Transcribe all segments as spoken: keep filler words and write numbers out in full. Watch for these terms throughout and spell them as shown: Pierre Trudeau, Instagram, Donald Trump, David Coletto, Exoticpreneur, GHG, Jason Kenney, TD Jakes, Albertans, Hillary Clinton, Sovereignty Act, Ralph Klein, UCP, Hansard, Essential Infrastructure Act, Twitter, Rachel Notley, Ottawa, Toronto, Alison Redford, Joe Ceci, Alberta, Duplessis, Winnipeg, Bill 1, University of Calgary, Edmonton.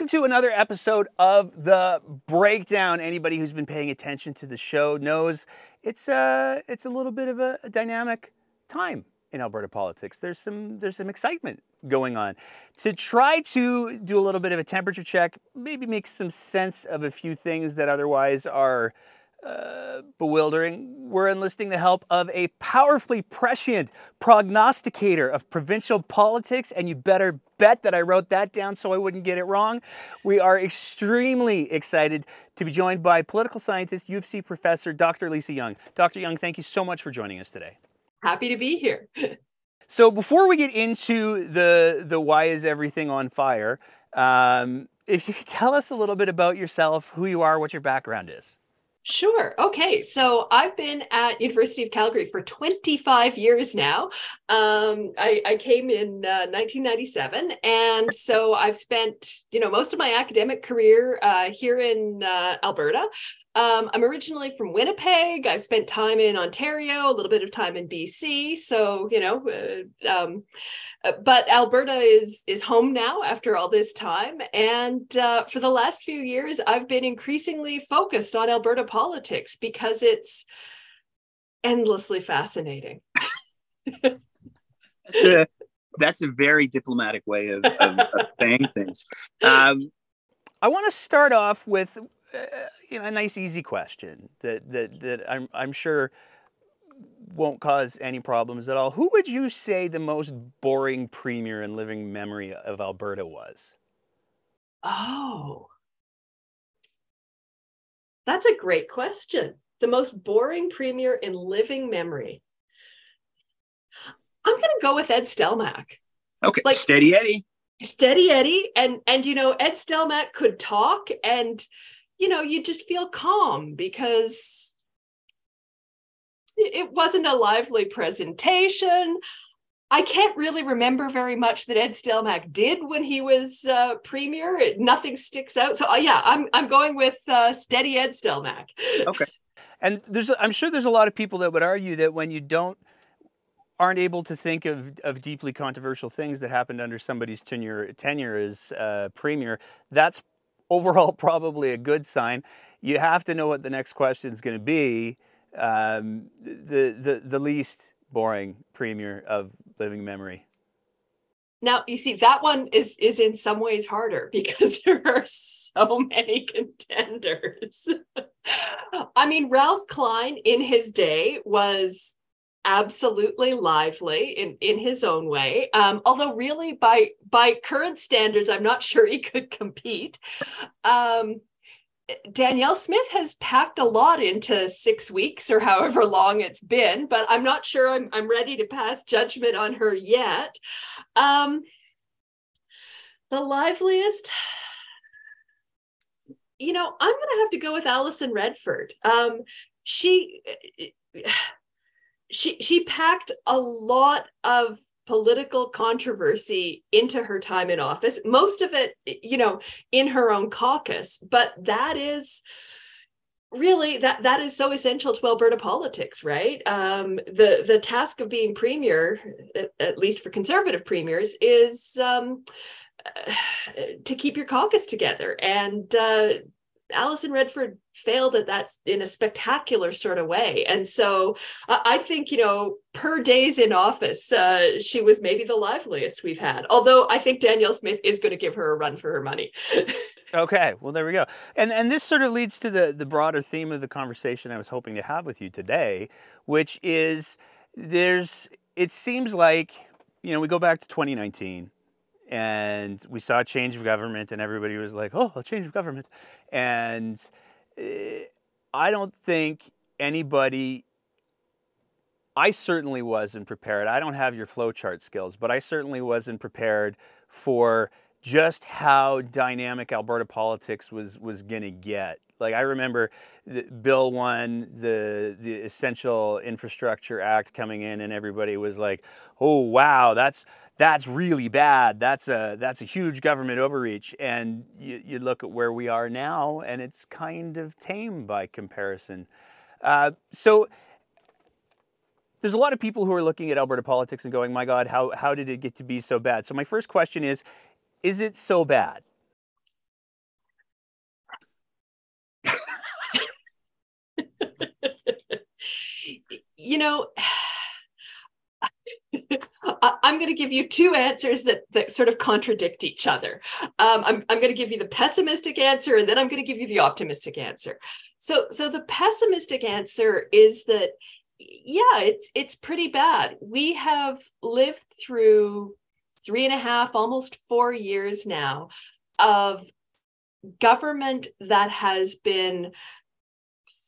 Welcome to another episode of The Breakdown. Anybody who's been paying attention to the show knows it's a, it's a little bit of a, a dynamic time in Alberta politics. There's some there's some excitement going on. To try to do a little bit of a temperature check, maybe make some sense of a few things that otherwise are uh, bewildering, we're enlisting the help of a powerfully prescient prognosticator of provincial politics, and you better bet that I wrote that down so I wouldn't get it wrong. We are extremely excited to be joined by political scientist, U of C professor, Doctor Lisa Young. Doctor Young, thank you so much for joining us today. Happy to be here. So before we get into the the why is everything on fire, um, if you could tell us a little bit about yourself, who you are, what your background is. Sure. Okay. So I've been at University of Calgary for twenty-five years now. Um, I, I came in uh, nineteen ninety-seven. And so I've spent, you know, most of my academic career uh, here in uh, Alberta. Um, I'm originally from Winnipeg. I've spent time in Ontario, a little bit of time in B C. So, you know, uh, um, but Alberta is is home now after all this time. And uh, for the last few years, I've been increasingly focused on Alberta politics because it's endlessly fascinating. that's, a, that's a very diplomatic way of, of, of saying things. Um, I want to start off with Uh, you know, a nice, easy question that that that I'm I'm sure won't cause any problems at all. Who would you say the most boring premier in living memory of Alberta was? Oh, that's a great question. The most boring premier in living memory. I'm going to go with Ed Stelmach. Okay, like, steady Eddie. Steady Eddie, and and you know, Ed Stelmach could talk and. You know, you just feel calm because it wasn't a lively presentation. I can't really remember very much that Ed Stelmach did when he was uh, premier. It, nothing sticks out. So uh, yeah, I'm I'm going with uh, steady Ed Stelmach. Okay. And there's, I'm sure there's a lot of people that would argue that when you don't aren't able to think of, of deeply controversial things that happened under somebody's tenure tenure as uh, premier, that's overall, probably a good sign. You have to know what the next question is going to be. Um, the, the the least boring premier of living memory. Now, you see, that one is is in some ways harder because there are so many contenders. I mean, Ralph Klein in his day was absolutely lively in, in his own way. Um, although really by, by current standards, I'm not sure he could compete. Um, Danielle Smith has packed a lot into six weeks or however long it's been, but I'm not sure I'm, I'm ready to pass judgment on her yet. Um, the liveliest, you know, I'm going to have to go with Alison Redford. Um, she... She she packed a lot of political controversy into her time in office, most of it, you know, in her own caucus. But that is really, that that is so essential to Alberta politics, right? Um, the, the task of being premier, at, at least for Conservative premiers, is um, uh, to keep your caucus together. And uh, Alison Redford failed at that in a spectacular sort of way. And so uh, I think, you know, per days in office, uh, she was maybe the liveliest we've had. Although I think Danielle Smith is going to give her a run for her money. Okay, well, there we go. And and this sort of leads to the, the broader theme of the conversation I was hoping to have with you today, which is there's, it seems like, you know, we go back to twenty nineteen. And we saw a change of government and everybody was like, oh, a change of government. And uh, I don't think anybody, I certainly wasn't prepared. I don't have your flowchart skills, but I certainly wasn't prepared for just how dynamic Alberta politics was was going to get. Like, I remember the Bill one, the the Essential Infrastructure Act coming in, and everybody was like, "Oh wow, that's that's really bad. That's a that's a huge government overreach." And you, you look at where we are now, and it's kind of tame by comparison. Uh, so there's a lot of people who are looking at Alberta politics and going, "My God, how how did it get to be so bad?" So my first question is, is it so bad? you know, I'm going to give you two answers that, that sort of contradict each other. Um, I'm, I'm going to give you the pessimistic answer, and then I'm going to give you the optimistic answer. So, so the pessimistic answer is that, yeah, it's, it's pretty bad. We have lived through three and a half, almost four years now of government that has been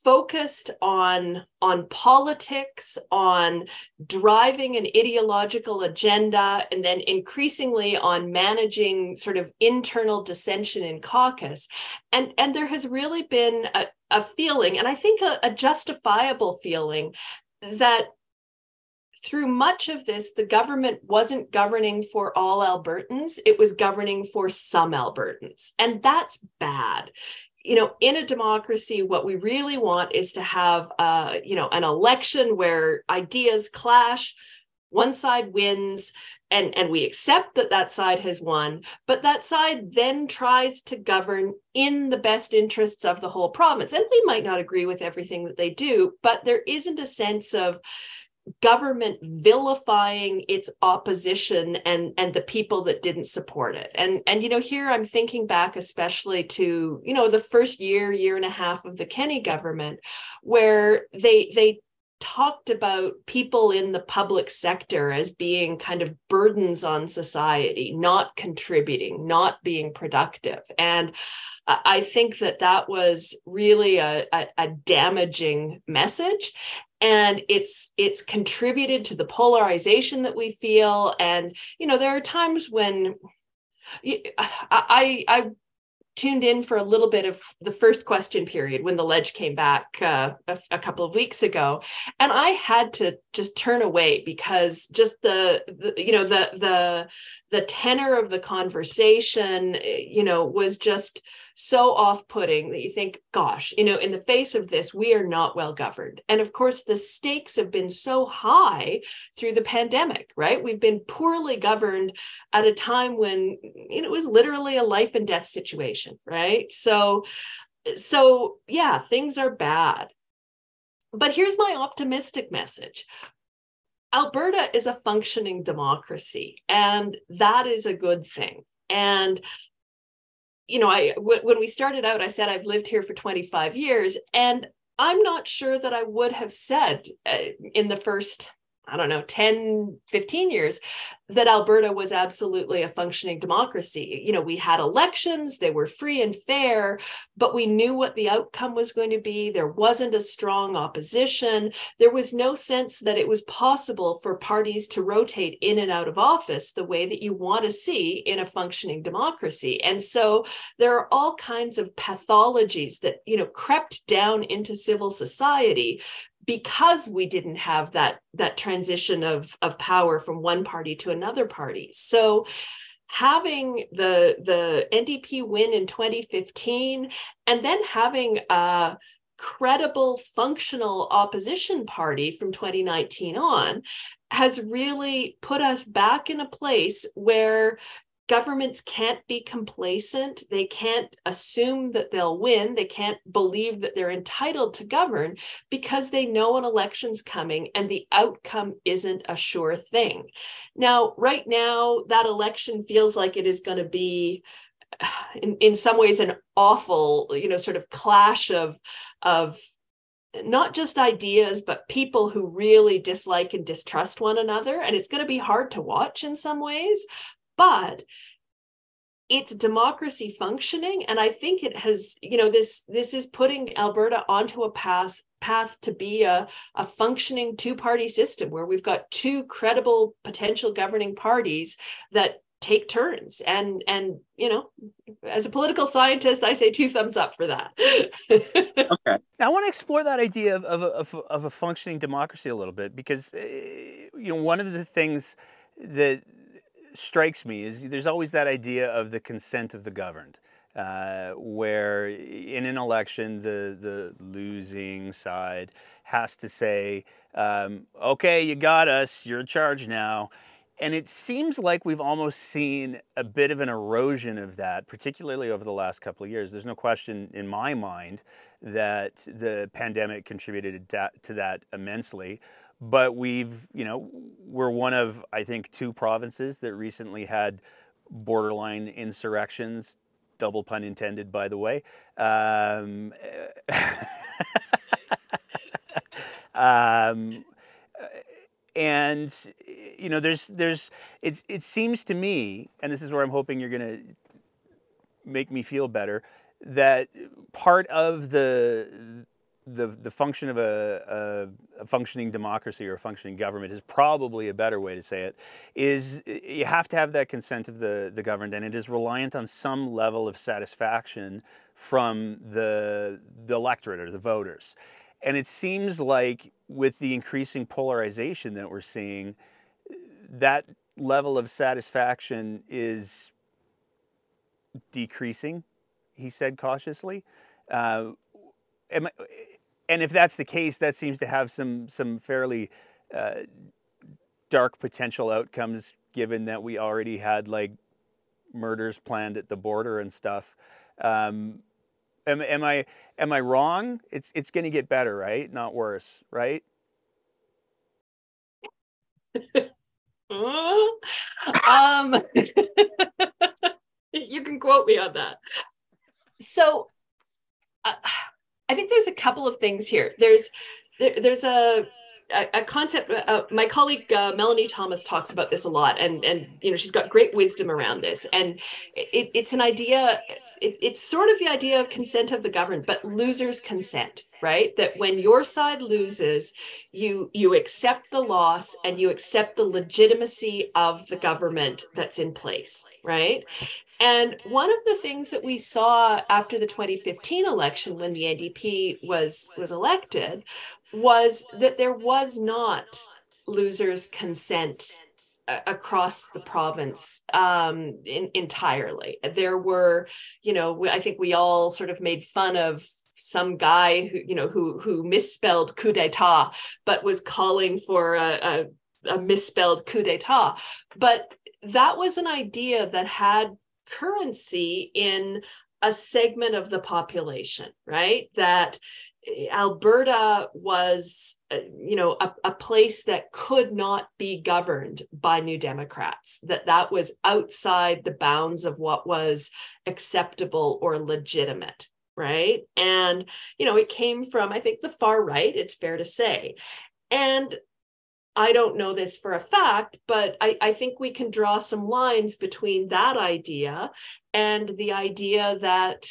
focused on, on politics, on driving an ideological agenda, and then increasingly on managing sort of internal dissension in caucus. And, and there has really been a, a feeling, and I think a, a justifiable feeling, that through much of this, the government wasn't governing for all Albertans, it was governing for some Albertans. And that's bad. You know, in a democracy, what we really want is to have, uh, you know, an election where ideas clash, one side wins, and, and we accept that that side has won, but that side then tries to govern in the best interests of the whole province. And we might not agree with everything that they do, but there isn't a sense of government vilifying its opposition and, and the people that didn't support it. And, and, you know, here I'm thinking back especially to, you know, the first year, year and a half of the Kenney government, where they, they talked about people in the public sector as being kind of burdens on society, not contributing, not being productive. And I think that that was really a, a, a damaging message. And it's it's contributed to the polarization that we feel. And, you know, there are times when you, I, I, I tuned in for a little bit of the first question period when the Ledge came back uh, a, a couple of weeks ago. And I had to just turn away because just the, the you know, the, the, the tenor of the conversation, you know, was just so off-putting that you think, gosh, you know, in the face of this, we are not well governed. And of course, the stakes have been so high through the pandemic, right? We've been poorly governed at a time when, you know, it was literally a life and death situation, right? So, so yeah, things are bad. But here's my optimistic message. Alberta is a functioning democracy, and that is a good thing. And you know, I, w- when we started out, I said, I've lived here for twenty-five years, and I'm not sure that I would have said uh, in the first, I don't know, ten, fifteen years that Alberta was absolutely a functioning democracy. You know, we had elections, they were free and fair, but we knew what the outcome was going to be. There wasn't a strong opposition. There was no sense that it was possible for parties to rotate in and out of office the way that you want to see in a functioning democracy. And so there are all kinds of pathologies that, you know, crept down into civil society because we didn't have that, that transition of, of power from one party to another party. So having the, the N D P win in twenty fifteen, and then having a credible, functional opposition party from twenty nineteen on, has really put us back in a place where governments can't be complacent. They can't assume that they'll win. They can't believe that they're entitled to govern because they know an election's coming and the outcome isn't a sure thing. Now, right now, that election feels like it is going to be, in, in some ways, an awful, you know, sort of clash of, of not just ideas, but people who really dislike and distrust one another. And it's going to be hard to watch in some ways. But it's democracy functioning, and I think it has, you know, this this is putting Alberta onto a path, path to be a, a functioning two-party system where we've got two credible potential governing parties that take turns. And, and you know, as a political scientist, I say two thumbs up for that. Okay. I want to explore that idea of, of, of, of a functioning democracy a little bit, because, you know, one of the things that strikes me is there's always that idea of the consent of the governed, uh, where in an election the the losing side has to say, um, okay, you got us, you're in charge now. And it seems like we've almost seen a bit of an erosion of that, particularly over the last couple of years. There's no question in my mind that the pandemic contributed to that immensely. But we've, you know, we're one of, I think, two provinces that recently had borderline insurrections, double pun intended, by the way. Um, um, and, you know, there's, there's, it's, it seems to me, and this is where I'm hoping you're going to make me feel better, that part of the, the the function of a, a, a functioning democracy or a functioning government is probably a better way to say it, is you have to have that consent of the, the governed, and it is reliant on some level of satisfaction from the the electorate or the voters. And it seems like with the increasing polarization that we're seeing, that level of satisfaction is decreasing, he said cautiously. Uh, Am I, and if that's the case, that seems to have some some fairly uh, dark potential outcomes, given that we already had like murders planned at the border and stuff. Um, am, am I am I wrong? It's it's going to get better, right? Not worse, right? um, you can quote me on that. So. Uh, I think there's a couple of things here. There's there, there's a a, a concept. Uh, my colleague uh, Melanie Thomas talks about this a lot, and and you know she's got great wisdom around this. And it, it's an idea. It, it's sort of the idea of consent of the governed, but losers consent, right? That when your side loses, you you accept the loss and you accept the legitimacy of the government that's in place, right? And one of the things that we saw after the twenty fifteen election, when the N D P was, was elected, was that there was not losers' consent across the province um, in, entirely. There were, you know, I think we all sort of made fun of some guy who, you know, who who misspelled coup d'etat, but was calling for a, a, a misspelled coup d'etat. But that was an idea that had currency in a segment of the population, right? That Alberta was, you know, a, a place that could not be governed by New Democrats, that that was outside the bounds of what was acceptable or legitimate, right? And, you know, it came from, I think, the far right, it's fair to say. And I don't know this for a fact, but I, I think we can draw some lines between that idea and the idea that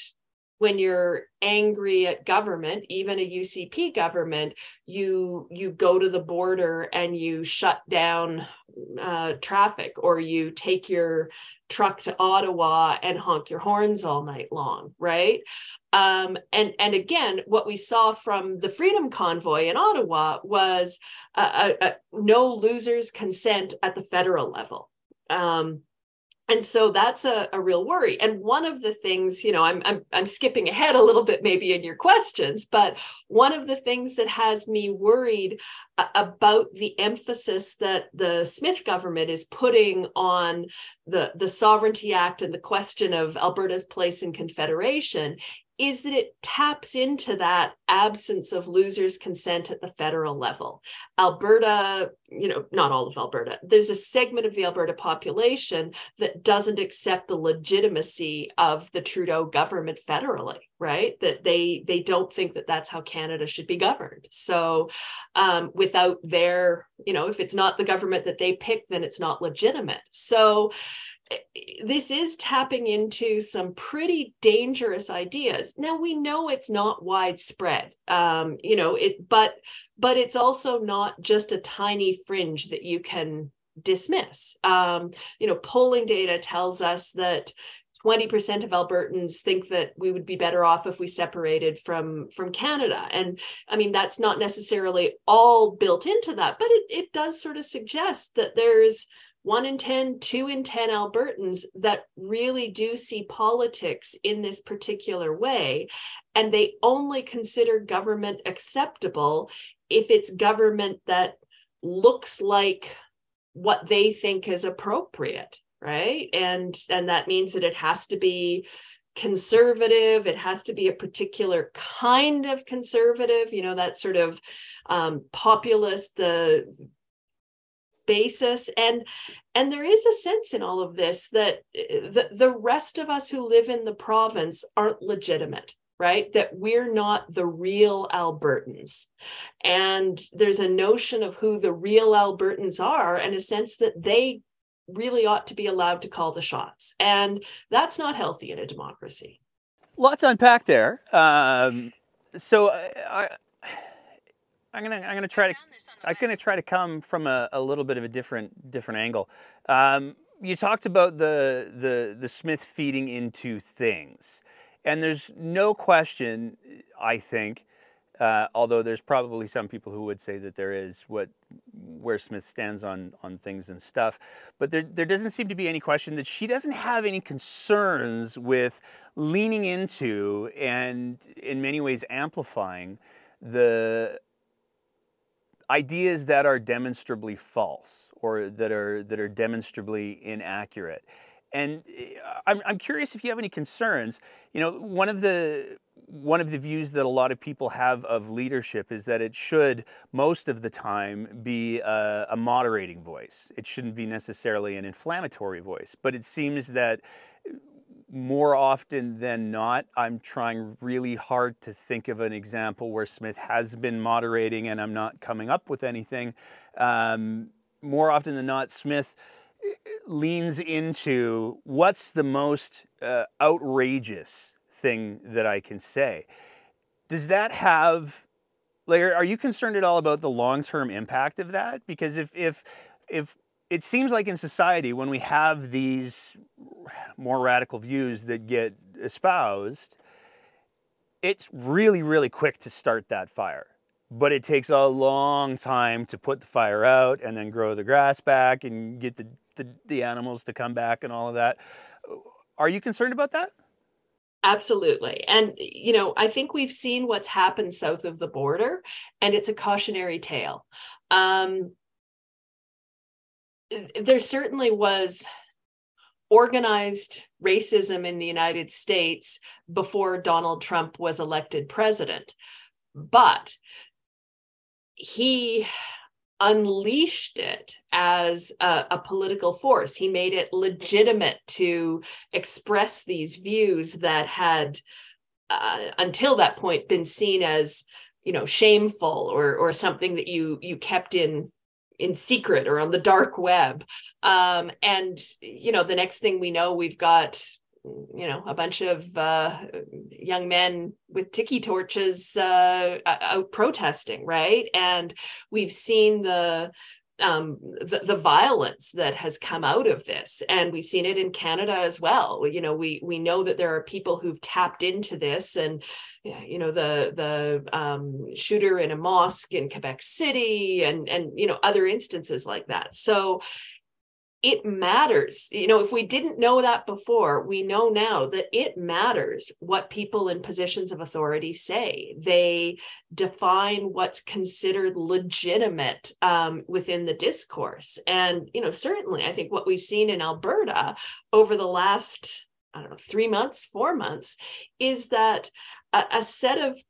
when you're angry at government, even a U C P government, you you go to the border and you shut down uh, traffic, or you take your truck to Ottawa and honk your horns all night long, right? Um, and, and again, what we saw from the Freedom Convoy in Ottawa was a, a, a no losers consent at the federal level. Um, And so that's a, a real worry. And one of the things, you know, I'm, I'm I'm skipping ahead a little bit maybe in your questions, but one of the things that has me worried about the emphasis that the Smith government is putting on the, the Sovereignty Act and the question of Alberta's place in Confederation is that it taps into that absence of losers' consent at the federal level. Alberta, you know, not all of Alberta, there's a segment of the Alberta population that doesn't accept the legitimacy of the Trudeau government federally, right? That they they don't think that that's how Canada should be governed. So um, without their, you know, if it's not the government that they pick, then it's not legitimate. So this is tapping into some pretty dangerous ideas. Now, we know it's not widespread, um, you know, it, but but it's also not just a tiny fringe that you can dismiss. Um, you know, polling data tells us that twenty percent of Albertans think that we would be better off if we separated from, from Canada. And I mean, that's not necessarily all built into that, but it, it does sort of suggest that there's one in ten, two in ten Albertans that really do see politics in this particular way, and they only consider government acceptable if it's government that looks like what they think is appropriate, right? And and that means that it has to be conservative. It has to be a particular kind of conservative, you know, that sort of um, populist, the basis. And, and there is a sense in all of this that the, the rest of us who live in the province aren't legitimate, right? That we're not the real Albertans. And there's a notion of who the real Albertans are and a sense that they really ought to be allowed to call the shots. And that's not healthy in a democracy. Lots to unpack there. Um, so I, I, I'm gonna I'm gonna try to I'm gonna try to come from a, a little bit of a different different angle. Um, you talked about the the the Smith feeding into things, and there's no question, I think, uh, although there's probably some people who would say that there is what where Smith stands on on things and stuff, but there there doesn't seem to be any question that she doesn't have any concerns with leaning into and in many ways amplifying the ideas that are demonstrably false or that are that are demonstrably inaccurate. And I'm I'm curious if you have any concerns. You know, one of the one of the views that a lot of people have of leadership is that it should, most of the time, be a, a moderating voice. It shouldn't be necessarily an inflammatory voice. But it seems that more often than not, I'm trying really hard to think of an example where Smith has been moderating and I'm not coming up with anything. Um, more often than not, Smith leans into what's the most uh, outrageous thing that I can say. Does that have, like, are you concerned at all about the long-term impact of that? Because if if if it seems like in society when we have these more radical views that get espoused, it's really, really quick to start that fire. But it takes a long time to put the fire out and then grow the grass back and get the, the, the animals to come back and all of that. Are you concerned about that? Absolutely. And, you know, I think we've seen what's happened south of the border, and it's a cautionary tale. Um, there certainly was organized racism in the United States before Donald Trump was elected president, but he unleashed it as a, a political force. He made it legitimate to express these views that had, uh, until that point, been seen as, you know, shameful or or something that you you kept in in secret or on the dark web. Um, and you know, the next thing we know, we've got, you know, a bunch of uh, young men with tiki torches uh, out protesting, right? And we've seen the, um, the the violence that has come out of this, and we've seen it in Canada as well. You know, we we know that there are people who've tapped into this, and you know, the the um, shooter in a mosque in Quebec City, and and you know, other instances like that. So it matters. You know, if we didn't know that before, we know now that it matters what people in positions of authority say. They define what's considered legitimate um, within the discourse. And, you know, certainly I think what we've seen in Alberta over the last, I don't know, three months, four months, is that a, a set of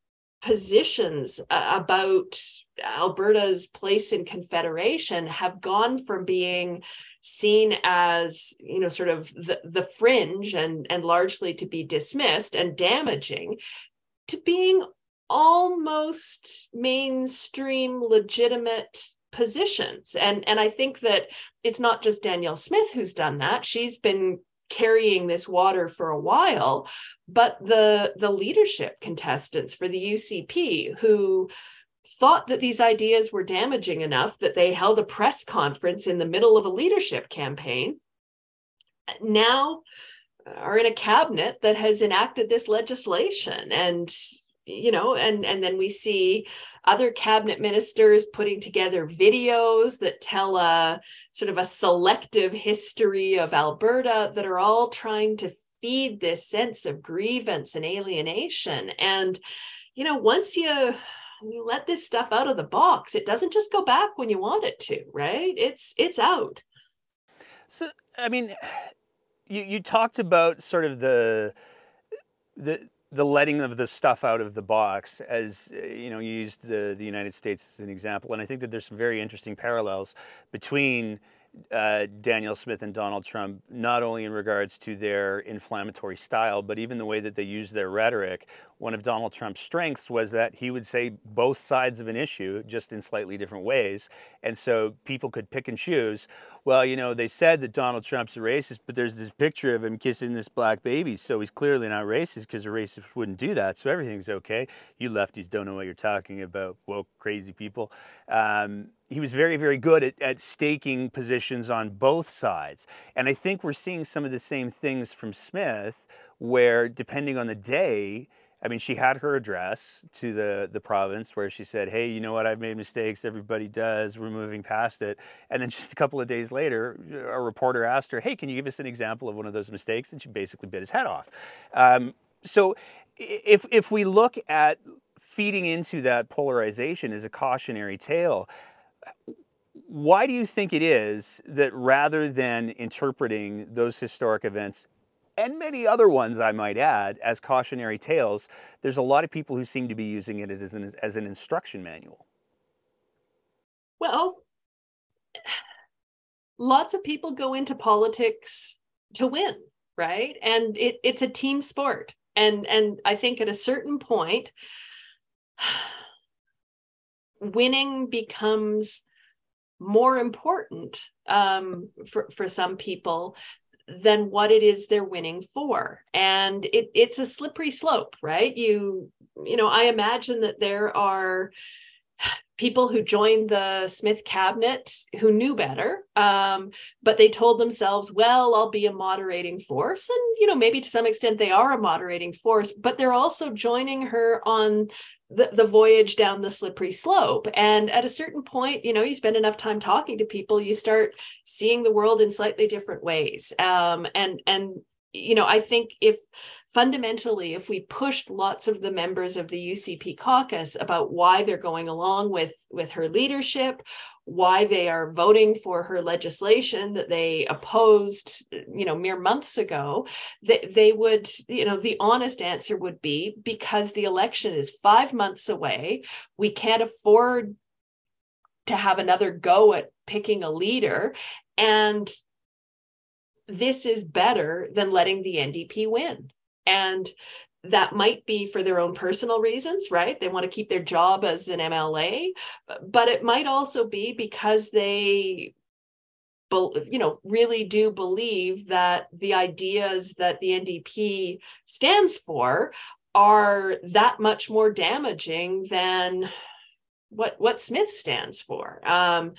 positions uh, about Alberta's place in Confederation have gone from being seen as, you know, sort of the, the fringe and, and largely to be dismissed and damaging, to being almost mainstream legitimate positions. And, and I think that it's not just Danielle Smith who's done that. She's been carrying this water for a while, but the the leadership contestants for the U C P who thought that these ideas were damaging enough that they held a press conference in the middle of a leadership campaign, now are in a cabinet that has enacted this legislation. And, you know, and, and then we see other cabinet ministers putting together videos that tell a sort of a selective history of Alberta that are all trying to feed this sense of grievance and alienation. And, you know, once you... you let this stuff out of the box, it doesn't just go back when you want it to, right? It's it's out. So, I mean, you, you talked about sort of the the the letting of the stuff out of the box, as you know, you used the, the United States as an example, and I think that there's some very interesting parallels between uh, Danielle Smith and Donald Trump, not only in regards to their inflammatory style, but even the way that they use their rhetoric. One of Donald Trump's strengths was that he would say both sides of an issue, just in slightly different ways, and so people could pick and choose. Well, you know, they said that Donald Trump's a racist, but there's this picture of him kissing this black baby, so he's clearly not racist because a racist wouldn't do that, so everything's okay. You lefties don't know what you're talking about, woke, crazy people. Um, he was very, very good at, at staking positions on both sides. And I think we're seeing some of the same things from Smith, where depending on the day, I mean, she had her address to the, the province where she said, hey, you know what, I've made mistakes, everybody does, we're moving past it. And then just a couple of days later, a reporter asked her, hey, can you give us an example of one of those mistakes? And she basically bit his head off. Um, so if if we look at feeding into that polarization as a cautionary tale, why do you think it is that rather than interpreting those historic events, and many other ones, I might add, as cautionary tales, there's a lot of people who seem to be using it as an, as an instruction manual? Well, lots of people go into politics to win, right? And it, it's a team sport. And, and I think at a certain point, winning becomes more important um, for, for some people than what it is they're winning for. And it, it's a slippery slope, right? You, you know, I imagine that there are people who joined the Smith cabinet who knew better, um, but they told themselves, well, I'll be a moderating force. And, you know, maybe to some extent they are a moderating force, but they're also joining her on the, the voyage down the slippery slope. And at a certain point, you know, you spend enough time talking to people, you start seeing the world in slightly different ways. Um, and, and, you know, I think if fundamentally, if we pushed lots of the members of the U C P caucus about why they're going along with, with her leadership, why they are voting for her legislation that they opposed, you know, mere months ago, that they would, you know, the honest answer would be because the election is five months away, we can't afford to have another go at picking a leader. And this is better than letting the N D P win. And that might be for their own personal reasons, right? They want to keep their job as an M L A, but it might also be because they, you know, really do believe that the ideas that the N D P stands for are that much more damaging than what what Smith stands for. Um,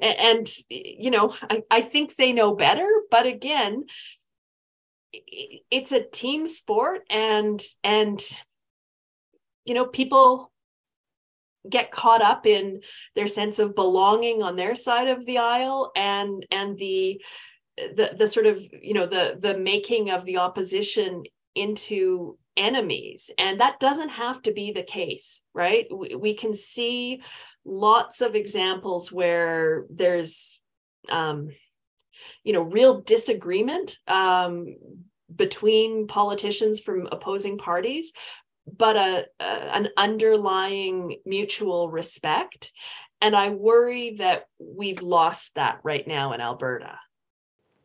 and, you know, I, I think they know better, but again, it's a team sport, and, and, you know, people get caught up in their sense of belonging on their side of the aisle, and, and the, the, the sort of, you know, the, the making of the opposition into enemies. And that doesn't have to be the case, right? We, we can see lots of examples where there's, um, you know, real disagreement um, between politicians from opposing parties, but a, a an underlying mutual respect. And I worry that we've lost that right now in Alberta.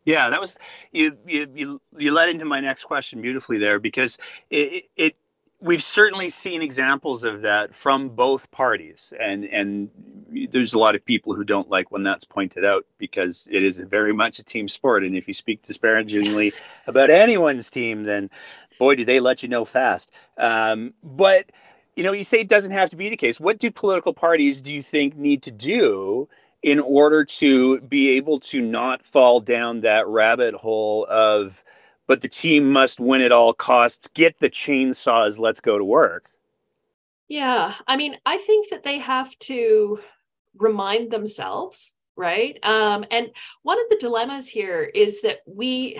Yeah, that was, you you you, you led into my next question beautifully there, because it, it, it we've certainly seen examples of that from both parties, and and there's a lot of people who don't like when that's pointed out, because it is very much a team sport, and if you speak disparagingly about anyone's team, then boy, do they let you know fast. Um, but you know, you say it doesn't have to be the case. What do political parties, do you think, need to do in order to be able to not fall down that rabbit hole of, but the team must win at all costs, get the chainsaws, let's go to work? Yeah, I mean, I think that they have to remind themselves, right? Um, and one of the dilemmas here is that we,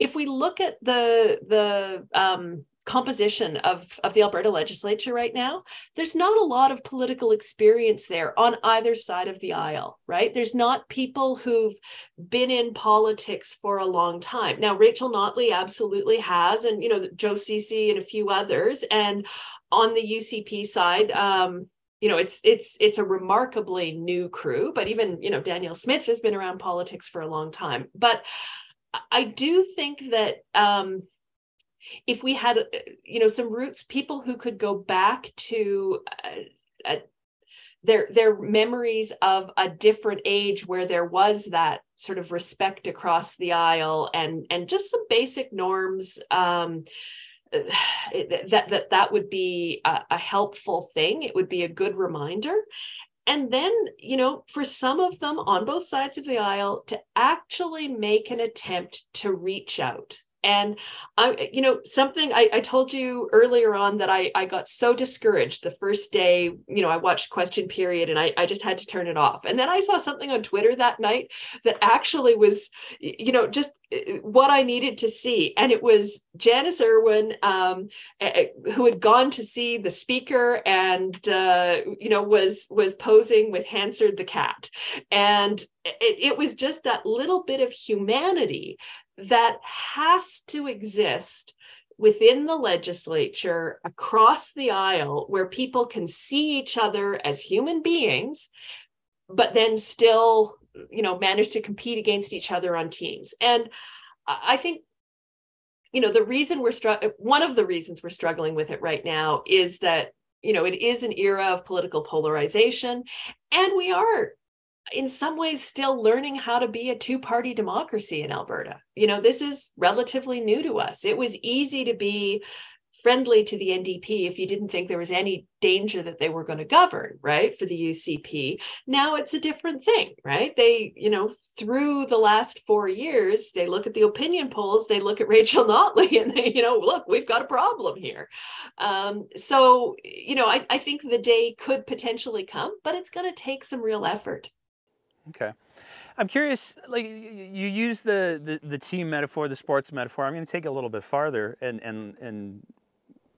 if we look at the the um, composition of, of the Alberta legislature right now, there's not a lot of political experience there on either side of the aisle, right? There's not people who've been in politics for a long time. Now, Rachel Notley absolutely has, and, you know, Joe Ceci and a few others. And on the U C P side, um, you know, it's it's it's a remarkably new crew, but even, you know, Danielle Smith has been around politics for a long time. But I do think that um, if we had, you know, some roots, people who could go back to uh, uh, their their memories of a different age where there was that sort of respect across the aisle and and just some basic norms, um, that that that would be a, a helpful thing. It would be a good reminder. And then, you know, for some of them on both sides of the aisle to actually make an attempt to reach out. And, I, you know, something I, I told you earlier on that I, I got so discouraged the first day, you know, I watched Question Period and I, I just had to turn it off. And then I saw something on Twitter that night that actually was, you know, just what I needed to see. And it was Janice Irwin, um, who had gone to see the speaker and, uh, you know, was was posing with Hansard the cat. And it, it was just that little bit of humanity that has to exist within the legislature across the aisle where people can see each other as human beings, but then still, you know, manage to compete against each other on teams. And I think, you know, the reason we're struggling, one of the reasons we're struggling with it right now is that, you know, it is an era of political polarization, and we are in some ways still learning how to be a two-party democracy in Alberta. You know, this is relatively new to us. It was easy to be friendly to the N D P if you didn't think there was any danger that they were going to govern, right, for the U C P. Now it's a different thing, right? They, you know, through the last four years, they look at the opinion polls, they look at Rachel Notley, and they, you know, look, we've got a problem here. Um, so, you know, I, I think the day could potentially come, but it's going to take some real effort. Okay. I'm curious, like, you use the, the, the team metaphor, the sports metaphor. I'm going to take it a little bit farther and, and, and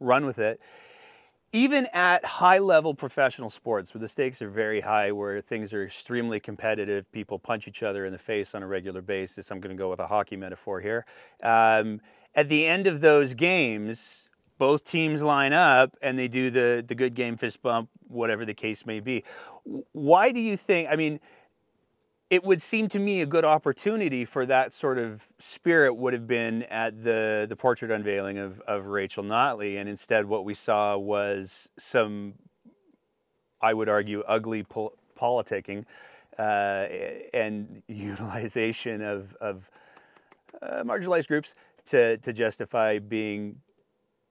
run with it. Even at high-level professional sports, where the stakes are very high, where things are extremely competitive, people punch each other in the face on a regular basis. I'm going to go with a hockey metaphor here. Um, at the end of those games, both teams line up and they do the, the good game fist bump, whatever the case may be. Why do you think, I mean... it would seem to me a good opportunity for that sort of spirit would have been at the, the portrait unveiling of, of Rachel Notley. And instead what we saw was some, I would argue, ugly pol- politicking uh, and utilization of, of uh, marginalized groups to, to justify being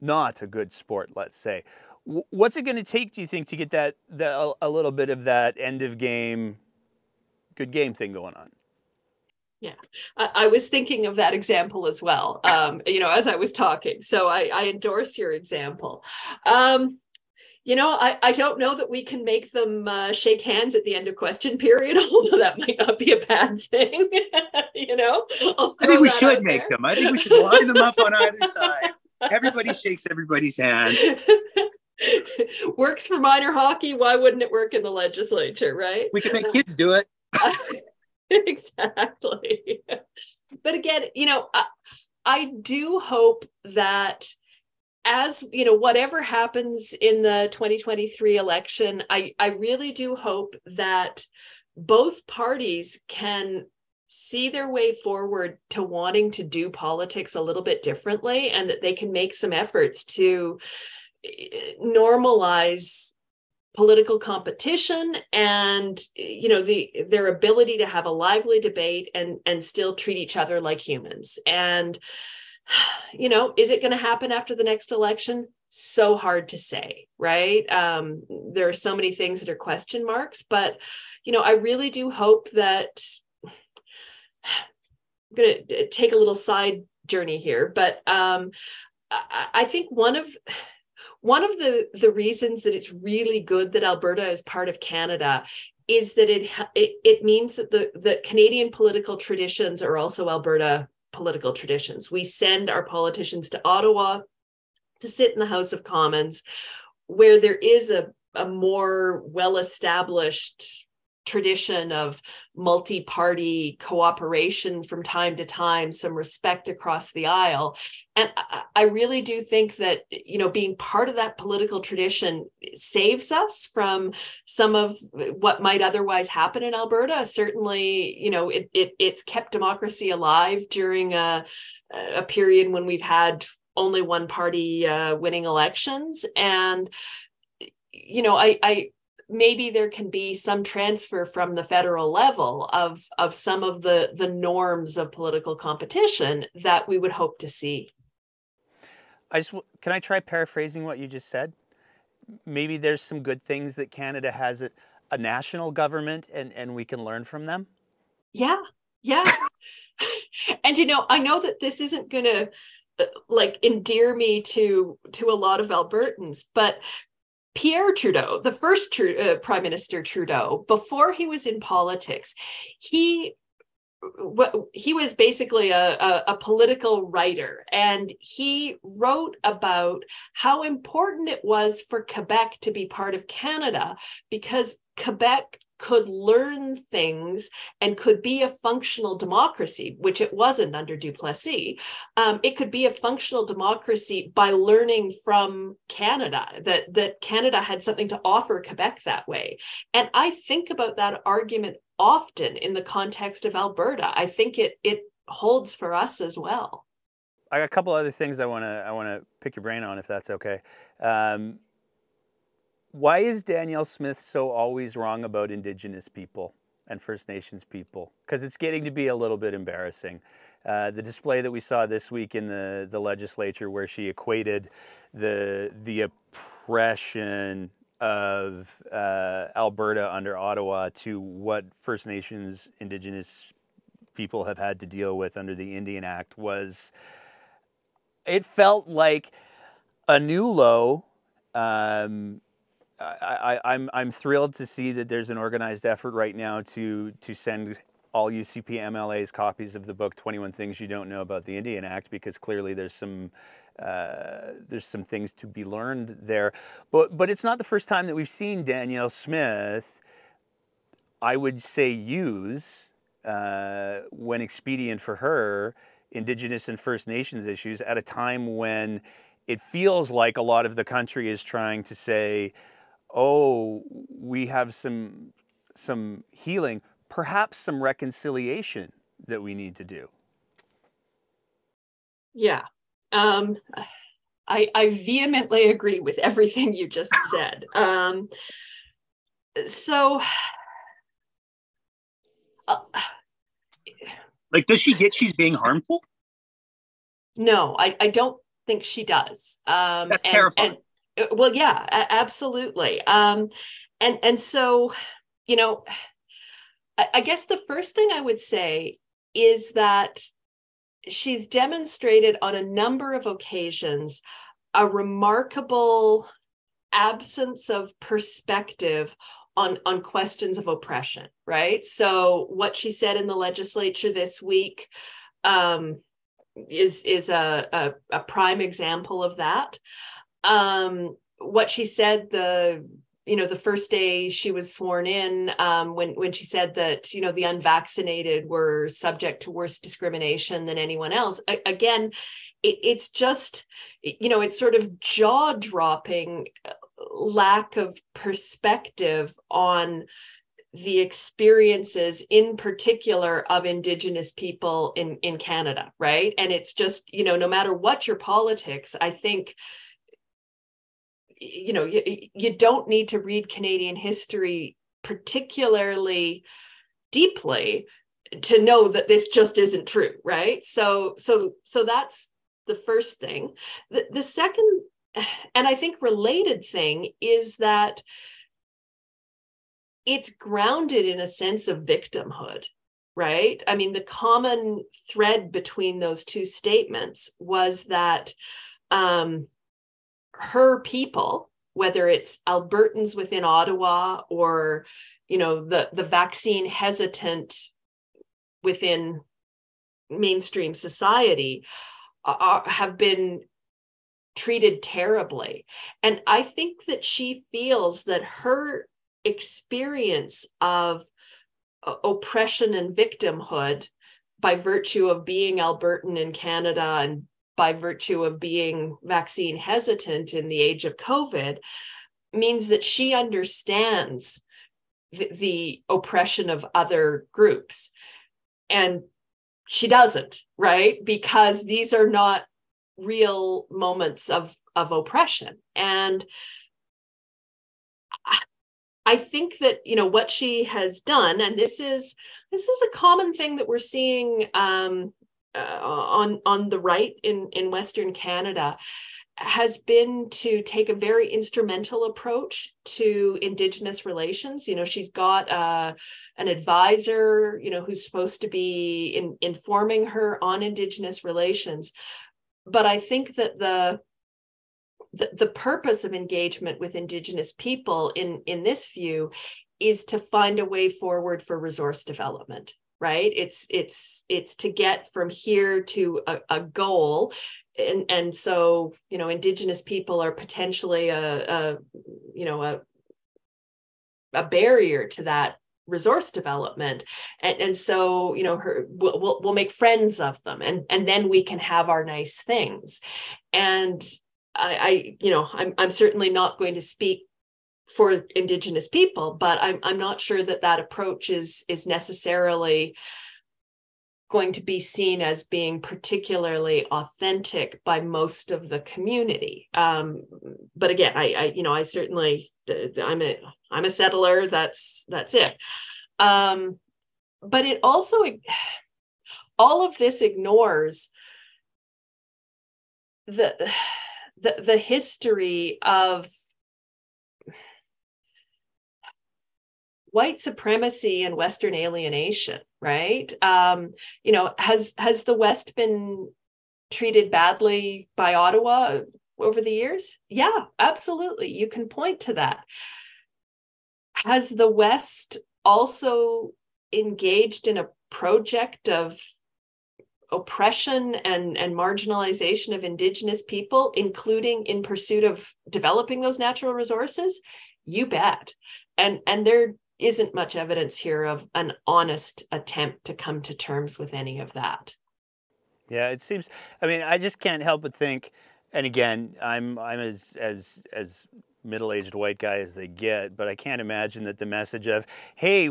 not a good sport, let's say. W- what's it going to take, do you think, to get that, the, a little bit of that end of game good game thing going on? Yeah, I, I was thinking of that example as well, um, you know, as I was talking. So I, I endorse your example. Um, you know, I, I don't know that we can make them uh, shake hands at the end of Question Period, although that might not be a bad thing, you know? I think we should make there. them. I think we should line them up on either side. Everybody shakes everybody's hand. Works for minor hockey. Why wouldn't it work in the legislature, right? We can make kids do it. Exactly. But again, you know, I, I do hope that as, you know, whatever happens in the twenty twenty-three election, I, I really do hope that both parties can see their way forward to wanting to do politics a little bit differently, and that they can make some efforts to normalize political competition and, you know, the their ability to have a lively debate and and still treat each other like humans. And, you know, is it going to happen after the next election? So hard to say, right? Um, there are so many things that are question marks, but, you know, I really do hope that, I'm going to take a little side journey here, but um, I, I think one of... One of the, the reasons that it's really good that Alberta is part of Canada is that it it, it means that the, the Canadian political traditions are also Alberta political traditions. We send our politicians to Ottawa to sit in the House of Commons, where there is a, a more well-established tradition of multi-party cooperation from time to time, some respect across the aisle. And I really do think that, you know, being part of that political tradition saves us from some of what might otherwise happen in Alberta. Certainly, you know, it, it it's kept democracy alive during a, a period when we've had only one party uh, winning elections. And, you know, I, I, maybe there can be some transfer from the federal level of, of some of the, the norms of political competition that we would hope to see. I just, can I try paraphrasing what you just said? Maybe there's some good things that Canada has a, a national government and, and we can learn from them? Yeah, yeah. And, you know, I know that this isn't going to, like, endear me to, to a lot of Albertans, but Pierre Trudeau, the first Tr- uh, Prime Minister Trudeau, before he was in politics, he w- he was basically a, a, a political writer, and he wrote about how important it was for Quebec to be part of Canada, because Quebec could learn things and could be a functional democracy, which it wasn't under Duplessis. Um, it could be a functional democracy by learning from Canada, that, that Canada had something to offer Quebec that way. And I think about that argument often in the context of Alberta. I think it it holds for us as well. I got a couple other things I want to I want to pick your brain on, if that's okay. Um... Why is Danielle Smith so always wrong about Indigenous people and First Nations people? Because it's getting to be a little bit embarrassing. Uh, the display that we saw this week in the, the legislature, where she equated the the oppression of uh, Alberta under Ottawa to what First Nations Indigenous people have had to deal with under the Indian Act, was, it felt like a new low. Um, I, I, I'm I'm thrilled to see that there's an organized effort right now to to send all U C P M L As copies of the book twenty-one Things You Don't Know About the Indian Act, because clearly there's some uh, there's some things to be learned there. But but it's not the first time that we've seen Danielle Smith, I would say, use uh, when expedient for her, Indigenous and First Nations issues at a time when it feels like a lot of the country is trying to say, oh, we have some some healing, perhaps some reconciliation that we need to do. Yeah, um, I, I vehemently agree with everything you just said. Um, so, uh, like, does she get she's being harmful? No, I, I don't think she does. Um, That's and, terrifying. And, Well, yeah, absolutely. Um, and, and so, you know, I guess the first thing I would say is that she's demonstrated on a number of occasions a remarkable absence of perspective on, on questions of oppression, right? So what she said in the legislature this week um, is, is a, a, a prime example of that. Um, what she said the, you know, the first day she was sworn in, um, when, when she said that, you know, the unvaccinated were subject to worse discrimination than anyone else. I, again, it, it's just, you know, it's sort of jaw-dropping lack of perspective on the experiences, in particular, of Indigenous people in, in Canada, right? And it's just, you know, no matter what your politics, I think, you know, you, you don't need to read Canadian history particularly deeply to know that this just isn't true, right? So, so, so that's the first thing. The, the second, and I think related thing, is that it's grounded in a sense of victimhood, right? I mean, the common thread between those two statements was that, um, her people, whether it's Albertans within Ottawa or, you know, the, the vaccine hesitant within mainstream society, are, have been treated terribly. And I think that she feels that her experience of oppression and victimhood, by virtue of being Albertan in Canada and by virtue of being vaccine hesitant in the age of COVID, means that she understands the, the oppression of other groups. And she doesn't, right? Because these are not real moments of, of oppression. And I think that, you know, what she has done, and this is this is a common thing that we're seeing um, uh, on on the right in, in Western Canada, has been to take a very instrumental approach to Indigenous relations. You know, she's got uh, an advisor, you know, who's supposed to be in, informing her on Indigenous relations. But I think that the The, the purpose of engagement with Indigenous people in, in this view is to find a way forward for resource development, right? It's it's it's to get from here to a, a goal. And, and so, you know, Indigenous people are potentially a, a you know, a, a barrier to that resource development, and and so you know her we'll we'll make friends of them, and and then we can have our nice things. And I, I, you know, I'm I'm certainly not going to speak for Indigenous people, but I'm I'm not sure that that approach is is necessarily going to be seen as being particularly authentic by most of the community. Um, but again, I, I, you know, I certainly I'm a I'm a settler. That's that's it. Um, but it also, all of this ignores the. The, the history of white supremacy and Western alienation, right? Um, you know, has has the West been treated badly by Ottawa over the years? Yeah, absolutely. You can point to that. Has the West also engaged in a project of oppression and, and marginalization of Indigenous people, including in pursuit of developing those natural resources? You bet. And, and there isn't much evidence here of an honest attempt to come to terms with any of that. Yeah, it seems, I mean, I just can't help but think, and again, I'm I'm as as as middle-aged white guy as they get, but I can't imagine that the message of, hey,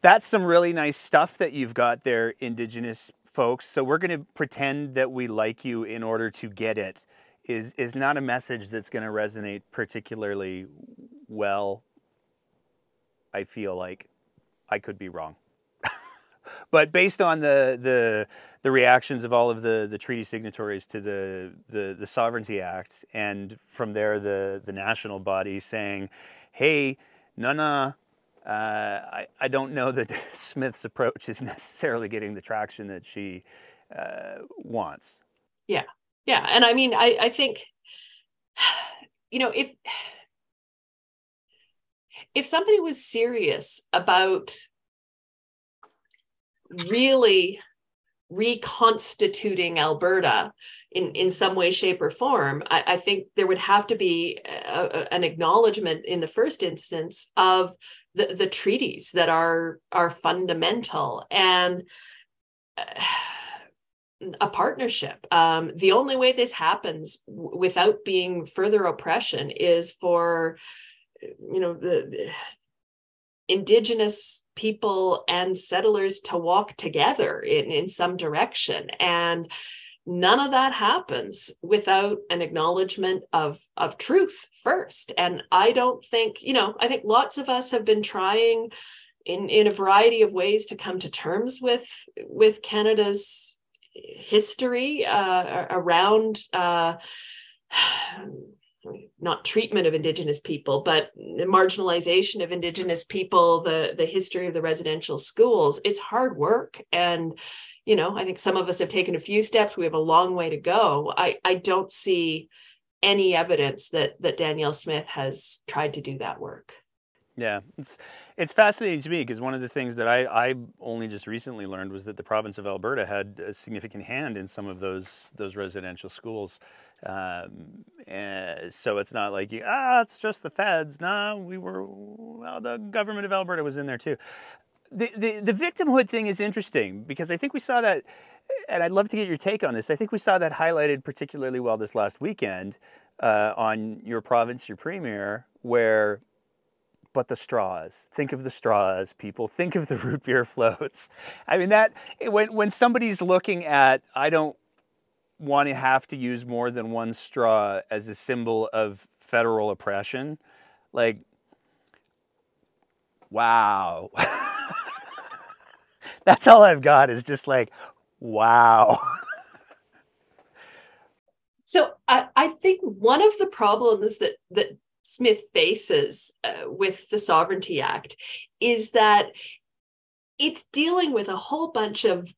that's some really nice stuff that you've got there, Indigenous folks, so we're going to pretend that we like you in order to get it, is is not a message that's going to resonate particularly well. I feel like I could be wrong. But based on the, the the reactions of all of the, the treaty signatories to the, the, the Sovereignty Act, and from there the, the national body saying, hey, no, no, Uh, I, I don't know that Smith's approach is necessarily getting the traction that she uh, wants. Yeah, yeah. And I mean, I, I think, you know, if if somebody was serious about really reconstituting Alberta in, in some way, shape, or form, I, I think there would have to be a, a, an acknowledgement in the first instance of the, the treaties that are are fundamental, and uh, a partnership. Um, the only way this happens w- without being further oppression is for, you know, the Indigenous people and settlers to walk together in, in some direction. And none of that happens without an acknowledgement of, of truth first. And I don't think, you know, I think lots of us have been trying in, in a variety of ways to come to terms with, with Canada's history uh, around uh, not treatment of Indigenous people, but the marginalization of Indigenous people, the, the history of the residential schools. It's hard work. And, you know, I think some of us have taken a few steps. We have a long way to go. I, I don't see any evidence that, that Danielle Smith has tried to do that work. Yeah, it's it's fascinating to me because one of the things that I, I only just recently learned was that the province of Alberta had a significant hand in some of those those residential schools. Um, and so it's not like, you, ah, it's just the feds. No, we were, well, the government of Alberta was in there too. The, the, the victimhood thing is interesting because I think we saw that, and I'd love to get your take on this. I think we saw that highlighted particularly well this last weekend uh, on your province, your premier, where... But the straws. Think of the straws, people. Think of the root beer floats. I mean, that when when somebody's looking at, I don't want to have to use more than one straw as a symbol of federal oppression, like, wow. That's all I've got is just like, wow. So I, I think one of the problems that that Smith faces uh, with the Sovereignty Act is that it's dealing with a whole bunch of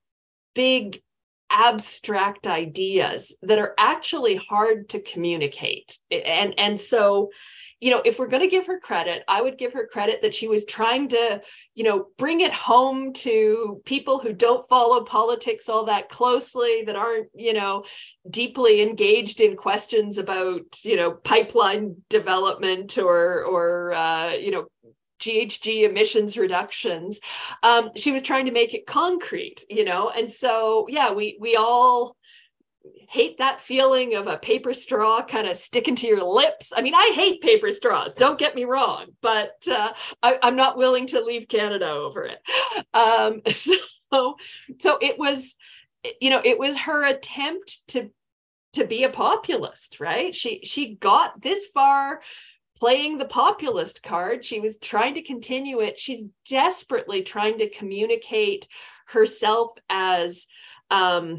big abstract ideas that are actually hard to communicate. And, and so, you know, if we're going to give her credit, I would give her credit that she was trying to, you know, bring it home to people who don't follow politics all that closely, that aren't, you know, deeply engaged in questions about, you know, pipeline development or, or uh, you know, G H G emissions reductions. Um, she was trying to make it concrete, you know, and so, yeah, we we all hate that feeling of a paper straw kind of sticking to your lips. I mean, I hate paper straws, don't get me wrong, but uh, I, I'm not willing to leave Canada over it. Um, so, so it was, you know, it was her attempt to to be a populist, right? She she got this far playing the populist card. She was trying to continue it. She's desperately trying to communicate herself as um,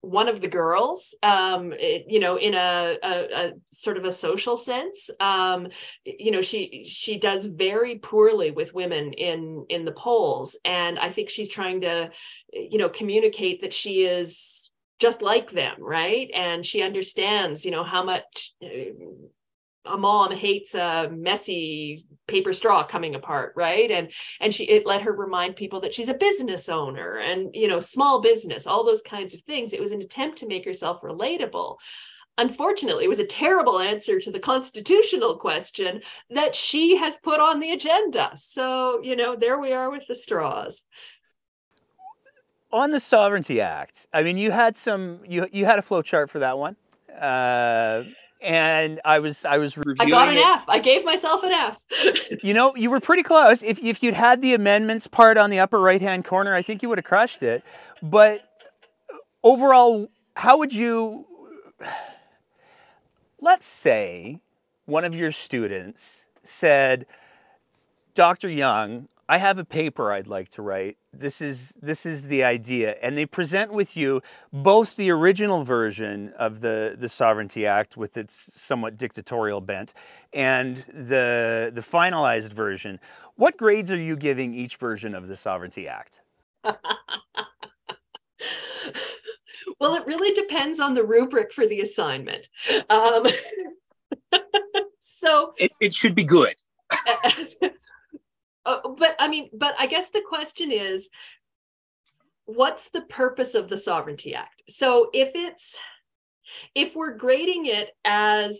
one of the girls, um, it, you know, in a, a, a sort of a social sense. Um, you know, she she does very poorly with women in in the polls. And I think she's trying to, you know, communicate that she is just like them, right? And she understands, you know, how much... Uh, a mom hates a messy paper straw coming apart, right? And and she it let her remind people that she's a business owner and, you know, small business, all those kinds of things. It was an attempt to make herself relatable. Unfortunately, it was a terrible answer to the constitutional question that she has put on the agenda. So, you know, there we are with the straws. On the Sovereignty Act, I mean, you had some, you you had a flow chart for that one. Uh And I was I was reviewing. I got an it. F. I gave myself an F. You know, you were pretty close. If if you'd had the amendments part on the upper right hand corner, I think you would have crushed it. But overall, how would you? Let's say one of your students said, "Doctor Young, I have a paper I'd like to write. This is this is the idea." And they present with you both the original version of the, the Sovereignty Act with its somewhat dictatorial bent and the the finalized version. What grades are you giving each version of the Sovereignty Act? Well, it really depends on the rubric for the assignment. Um, so it, it should be good. Uh, but I mean, but I guess the question is, what's the purpose of the Sovereignty Act? So if it's, if we're grading it as,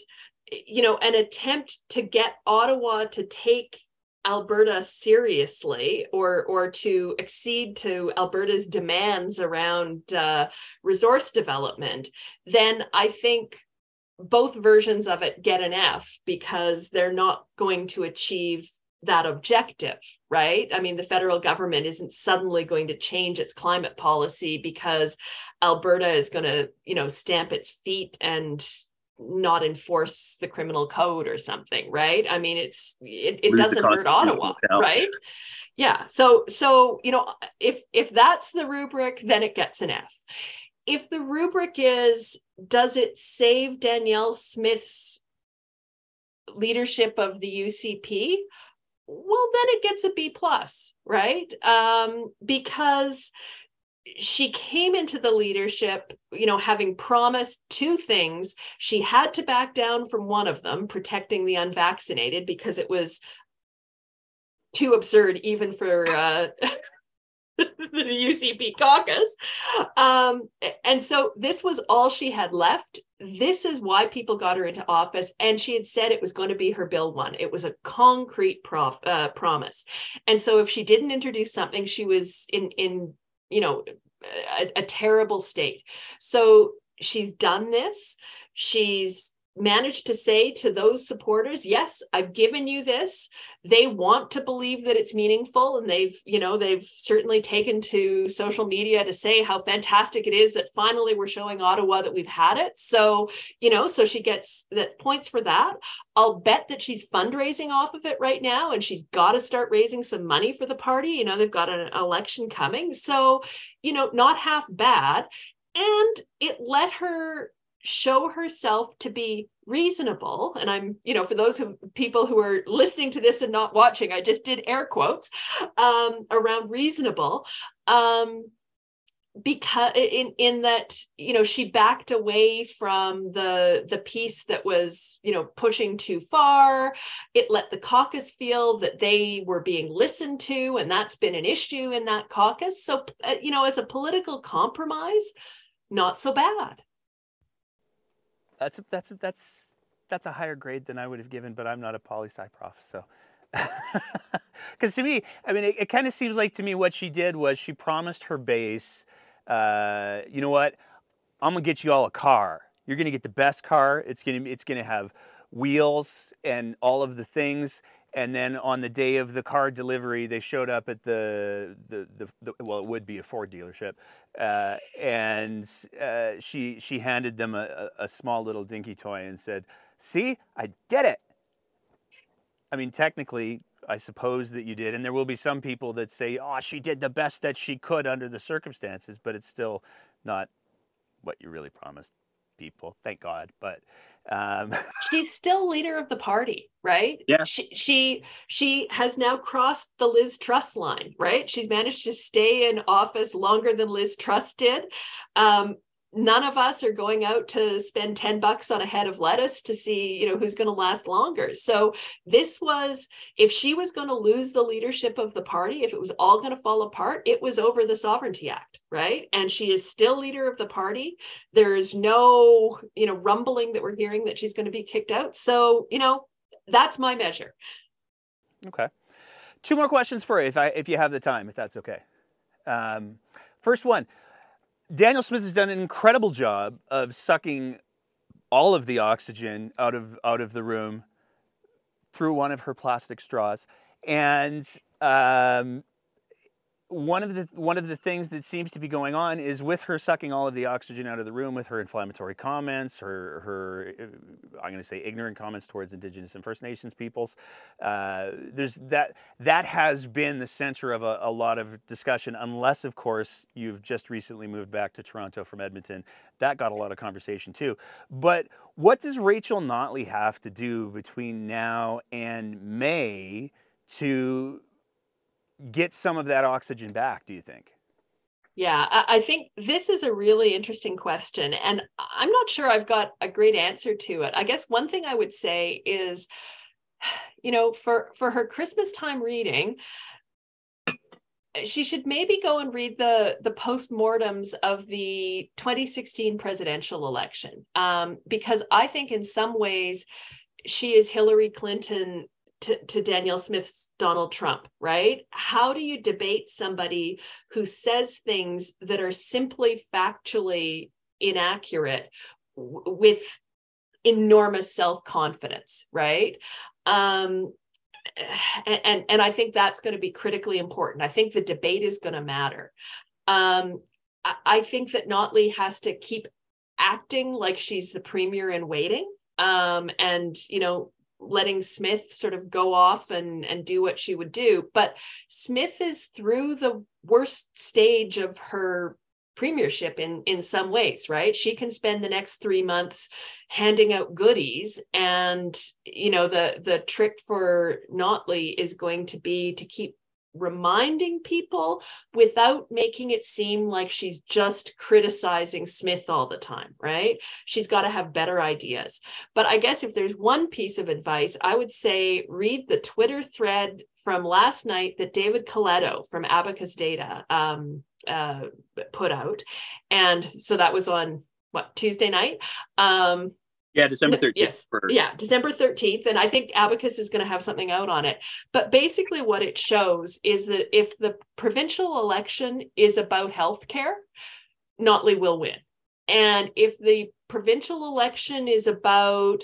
you know, an attempt to get Ottawa to take Alberta seriously, or or to accede to Alberta's demands around uh, resource development, then I think both versions of it get an F because they're not going to achieve that objective, right? I mean, the federal government isn't suddenly going to change its climate policy because Alberta is going to, you know, stamp its feet and not enforce the criminal code or something, right? I mean, it's it, it doesn't hurt Ottawa, right? Yeah. So so you know, if if that's the rubric, then it gets an F. If the rubric is, does it save Danielle Smith's leadership of the U C P? Well, then it gets a B plus, right? Um, because she came into the leadership, you know, having promised two things. She had to back down from one of them, protecting the unvaccinated, because it was too absurd even for uh, the U C P caucus. Um, and so this was all she had left. This is why people got her into office. And she had said it was going to be her Bill one. It was a concrete prof, uh, promise. And so if she didn't introduce something, she was in, in you know, a, a terrible state. So she's done this. She's managed to say to those supporters, yes, I've given you this. They want to believe that it's meaningful. And they've, you know, they've certainly taken to social media to say how fantastic it is that finally we're showing Ottawa that we've had it. So, you know, so she gets that points for that. I'll bet that she's fundraising off of it right now. And she's got to start raising some money for the party. You know, they've got an election coming. So, you know, not half bad. And it let her show herself to be reasonable. And I'm, you know, for those who, people who are listening to this and not watching, I just did air quotes um, around reasonable, um, because in in that, you know, she backed away from the the piece that was, you know, pushing too far. It let the caucus feel that they were being listened to, and that's been an issue in that caucus. So, you know, as a political compromise, not so bad. That's a, that's a, that's that's a higher grade than I would have given, but I'm not a poli-sci prof, so. Because to me, I mean, it, it kind of seems like to me what she did was she promised her base, uh, you know what? I'm gonna get you all a car. You're gonna get the best car. It's gonna it's gonna have wheels and all of the things. And then on the day of the car delivery, they showed up at the, the, the, the well, it would be a Ford dealership. Uh, and uh, she she handed them a, a small little dinky toy and said, see, I did it. I mean, technically, I suppose that you did. And there will be some people that say, oh, she did the best that she could under the circumstances, but it's still not what you really promised people, thank God. But um she's still leader of the party, right? Yeah. She she she has now crossed the Liz Truss line, right? She's managed to stay in office longer than Liz Truss did. Um, none of us are going out to spend ten bucks on a head of lettuce to see, you know, who's going to last longer. So this was, if she was going to lose the leadership of the party, if it was all going to fall apart, it was over the Sovereignty Act, right? And she is still leader of the party. There's no, you know, rumbling that we're hearing that she's going to be kicked out. So, you know, that's my measure. Okay. Two more questions for you, if I, if you have the time, if that's okay. Um, first one. Danielle Smith has done an incredible job of sucking all of the oxygen out of out of the room through one of her plastic straws, and um, one of the one of the things that seems to be going on is with her sucking all of the oxygen out of the room with her inflammatory comments, her her I'm going to say ignorant comments towards Indigenous and First Nations peoples. Uh, there's that that has been the center of a, a lot of discussion, unless of course you've just recently moved back to Toronto from Edmonton. That got a lot of conversation too. But what does Rachel Notley have to do between now and May to get some of that oxygen back, do you think? Yeah, I think this is a really interesting question, and I'm not sure I've got a great answer to it. I guess one thing I would say is, you know, for, for her Christmas time reading, she should maybe go and read the, the postmortems of the twenty sixteen presidential election, um, because I think in some ways she is Hillary Clinton To, to Danielle Smith's Donald Trump, right? How do you debate somebody who says things that are simply factually inaccurate w- with enormous self-confidence, right? Um, and, and, and I think that's going to be critically important. I think the debate is going to matter. Um, I, I think that Notley has to keep acting like she's the premier in waiting, um, and, you know, letting Smith sort of go off and, and do what she would do. But Smith is through the worst stage of her premiership in, in some ways, right? She can spend the next three months handing out goodies. And, you know, the, the trick for Notley is going to be to keep reminding people without making it seem like she's just criticizing Smith all the time, right? She's got to have better ideas. But I guess if there's one piece of advice, I would say read the Twitter thread from last night that David Coletto from Abacus Data um, uh, put out. And so that was on, what, Tuesday night? Um, Yeah, December thirteenth. Yes. Yeah, December thirteenth. And I think Abacus is going to have something out on it. But basically what it shows is that if the provincial election is about healthcare, Notley will win. And if the provincial election is about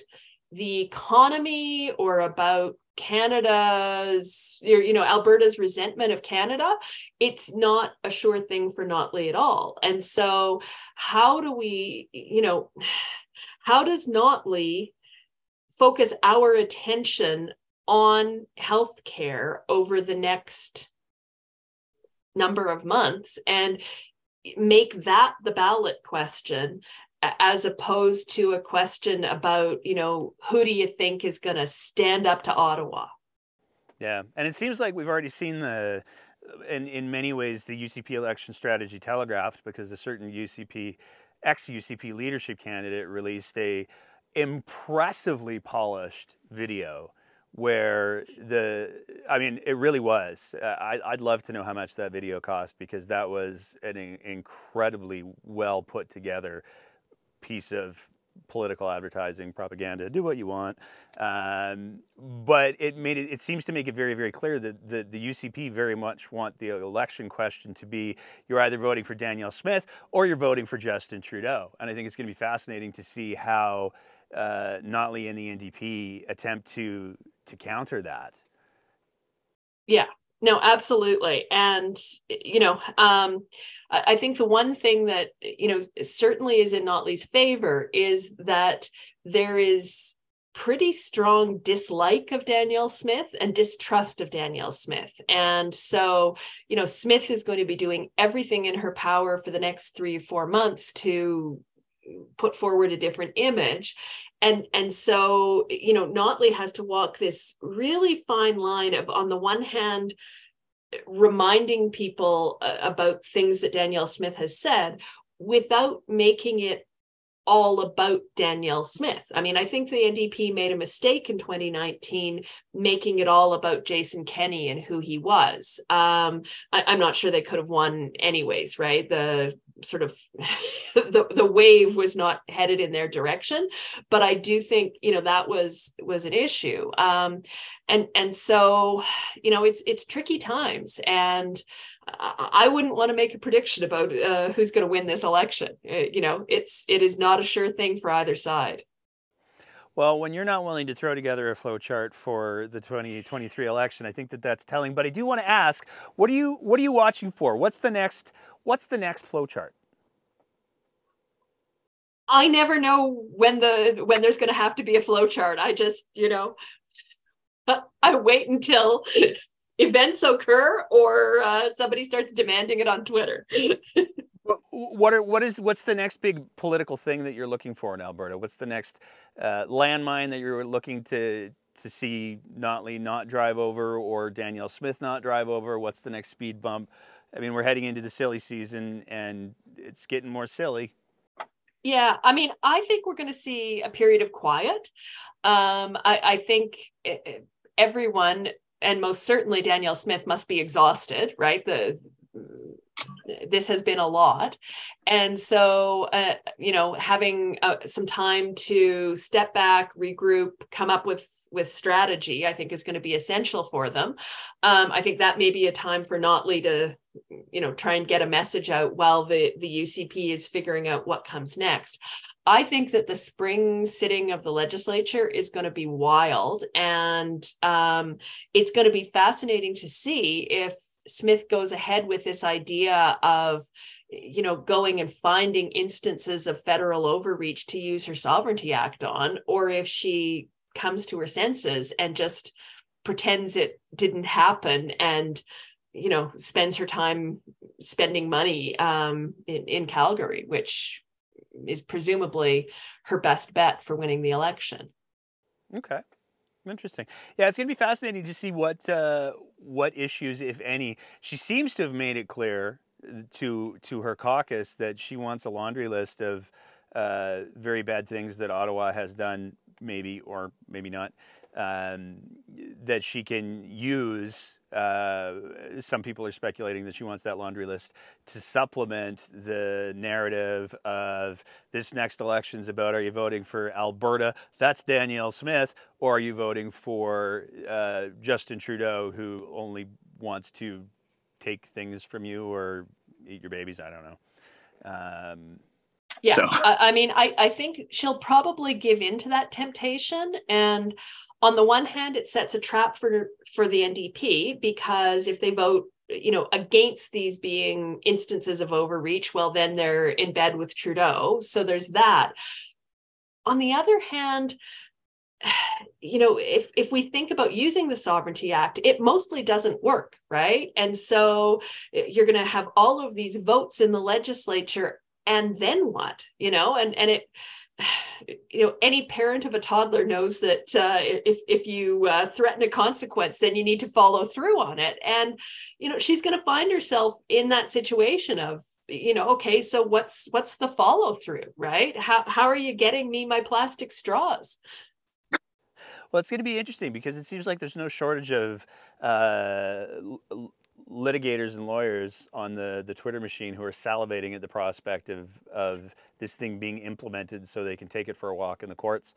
the economy or about Canada's, you know, Alberta's resentment of Canada, it's not a sure thing for Notley at all. And so how do we, you know... How does Notley focus our attention on healthcare over the next number of months and make that the ballot question, as opposed to a question about, you know, who do you think is going to stand up to Ottawa? Yeah, and it seems like we've already seen the, in, in many ways, the U C P election strategy telegraphed, because a certain U C P ex-U C P leadership candidate released a impressively polished video where the, I mean, it really was. Uh, I, I'd love to know how much that video cost, because that was an in- incredibly well put together piece of political advertising, propaganda, do what you want. Um, but it made it, it seems to make it very, very clear that the, the U C P very much want the election question to be, you're either voting for Danielle Smith or you're voting for Justin Trudeau. And I think it's going to be fascinating to see how uh, Notley and the N D P attempt to to counter that. Yeah. No, absolutely. And, you know, um, I think the one thing that, you know, certainly is in Notley's favor is that there is pretty strong dislike of Danielle Smith and distrust of Danielle Smith. And so, you know, Smith is going to be doing everything in her power for the next three or four months to put forward a different image. And, and so, you know, Notley has to walk this really fine line of, on the one hand, reminding people uh, about things that Danielle Smith has said without making it all about Danielle Smith. I mean, I think the N D P made a mistake in twenty nineteen, making it all about Jason Kenney and who he was. Um, I, I'm not sure they could have won anyways, right? The sort of the, the wave was not headed in their direction, but I do think, you know, that was, was an issue. Um, and, and so, you know, it's, it's tricky times, and I wouldn't want to make a prediction about uh, who's going to win this election. It, you know, it's, it is not a sure thing for either side. Well, when you're not willing to throw together a flow chart for the twenty twenty-three election, I think that that's telling. But I do want to ask, what are you, what are you watching for? What's the next, what's the next flow chart? I never know when the, when there's going to have to be a flow chart. I just, you know, I wait until events occur or uh, somebody starts demanding it on Twitter. What are, what is, what's the next big political thing that you're looking for in Alberta? What's the next uh, landmine that you're looking to to see Notley not drive over or Danielle Smith not drive over? What's the next speed bump? I mean, we're heading into the silly season and it's getting more silly. Yeah, I mean, I think we're going to see a period of quiet. Um, I, I think everyone, and most certainly Danielle Smith, must be exhausted, right? The this has been a lot. And so, uh, you know, having uh, some time to step back, regroup, come up with, with strategy, I think is going to be essential for them. Um, I think that may be a time for Notley to, you know, try and get a message out while the, the U C P is figuring out what comes next. I think that the spring sitting of the legislature is going to be wild, and um, it's going to be fascinating to see if Smith goes ahead with this idea of, you know, going and finding instances of federal overreach to use her Sovereignty Act on, or if she comes to her senses and just pretends it didn't happen and, you know, spends her time spending money um, in, in Calgary, which is presumably her best bet for winning the election. Okay. Interesting. Yeah, it's going to be fascinating to see what uh, what issues, if any. She seems to have made it clear to to her caucus that she wants a laundry list of uh, very bad things that Ottawa has done, maybe or maybe not, um, that she can use. Uh, some people are speculating that she wants that laundry list to supplement the narrative of this next election's about, are you voting for Alberta? That's Danielle Smith. Or are you voting for uh, Justin Trudeau, who only wants to take things from you or eat your babies? I don't know. Um, yeah, so. I, I mean, I, I think she'll probably give in to that temptation. And on the one hand, it sets a trap for, for the N D P, because if they vote, you know, against these being instances of overreach, well, then they're in bed with Trudeau. So there's that. On the other hand, you know, if if we think about using the Sovereignty Act, it mostly doesn't work, right? And so you're going to have all of these votes in the legislature, and then what? You know, and and it... You know, any parent of a toddler knows that uh, if if you uh, threaten a consequence, then you need to follow through on it. And, you know, she's going to find herself in that situation of, you know, okay, so what's what's the follow through, right? How how are you getting me my plastic straws? Well, it's going to be interesting, because it seems like there's no shortage of uh, l- litigators and lawyers on the, the Twitter machine who are salivating at the prospect of of this thing being implemented so they can take it for a walk in the courts,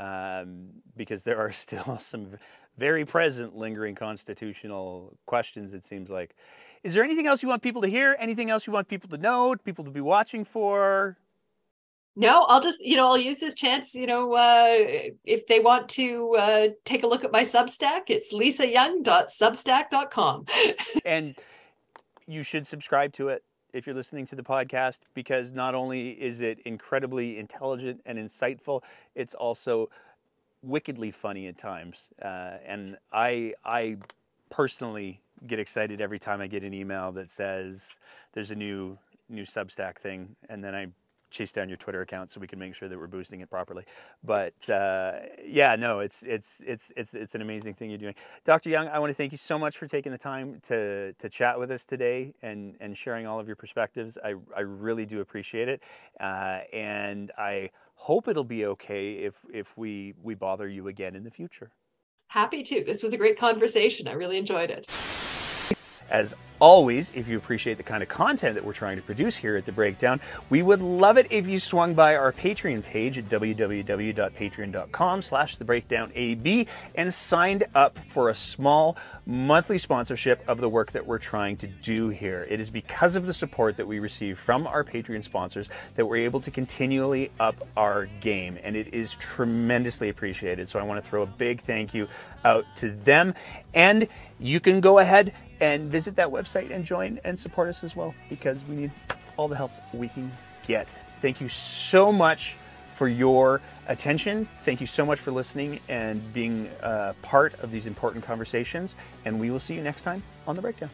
um, because there are still some very present lingering constitutional questions, it seems like. Is there anything else you want people to hear? Anything else you want people to know, people to be watching for? No, I'll just, you know, I'll use this chance, you know, uh, if they want to uh, take a look at my Substack, it's lisa young dot substack dot com. And you should subscribe to it if you're listening to the podcast, because not only is it incredibly intelligent and insightful, it's also wickedly funny at times. Uh, and I, I personally get excited every time I get an email that says there's a new, new Substack thing. And then I chase down your Twitter account so we can make sure that we're boosting it properly. But uh, yeah, no, it's it's it's it's it's an amazing thing you're doing, Doctor Young. I want to thank you so much for taking the time to to chat with us today and and sharing all of your perspectives. I I really do appreciate it, uh, and I hope it'll be okay if if we we bother you again in the future. Happy to. This was a great conversation. I really enjoyed it. As always, if you appreciate the kind of content that we're trying to produce here at The Breakdown, we would love it if you swung by our Patreon page at w w w dot patreon dot com slash the breakdown a b and signed up for a small monthly sponsorship of the work that we're trying to do here. It is because of the support that we receive from our Patreon sponsors that we're able to continually up our game, and it is tremendously appreciated. So I want to throw a big thank you out to them, and you can go ahead and visit that website and join and support us as well, because we need all the help we can get. Thank you so much for your attention. Thank you so much for listening and being a part of these important conversations. And we will see you next time on The Breakdown.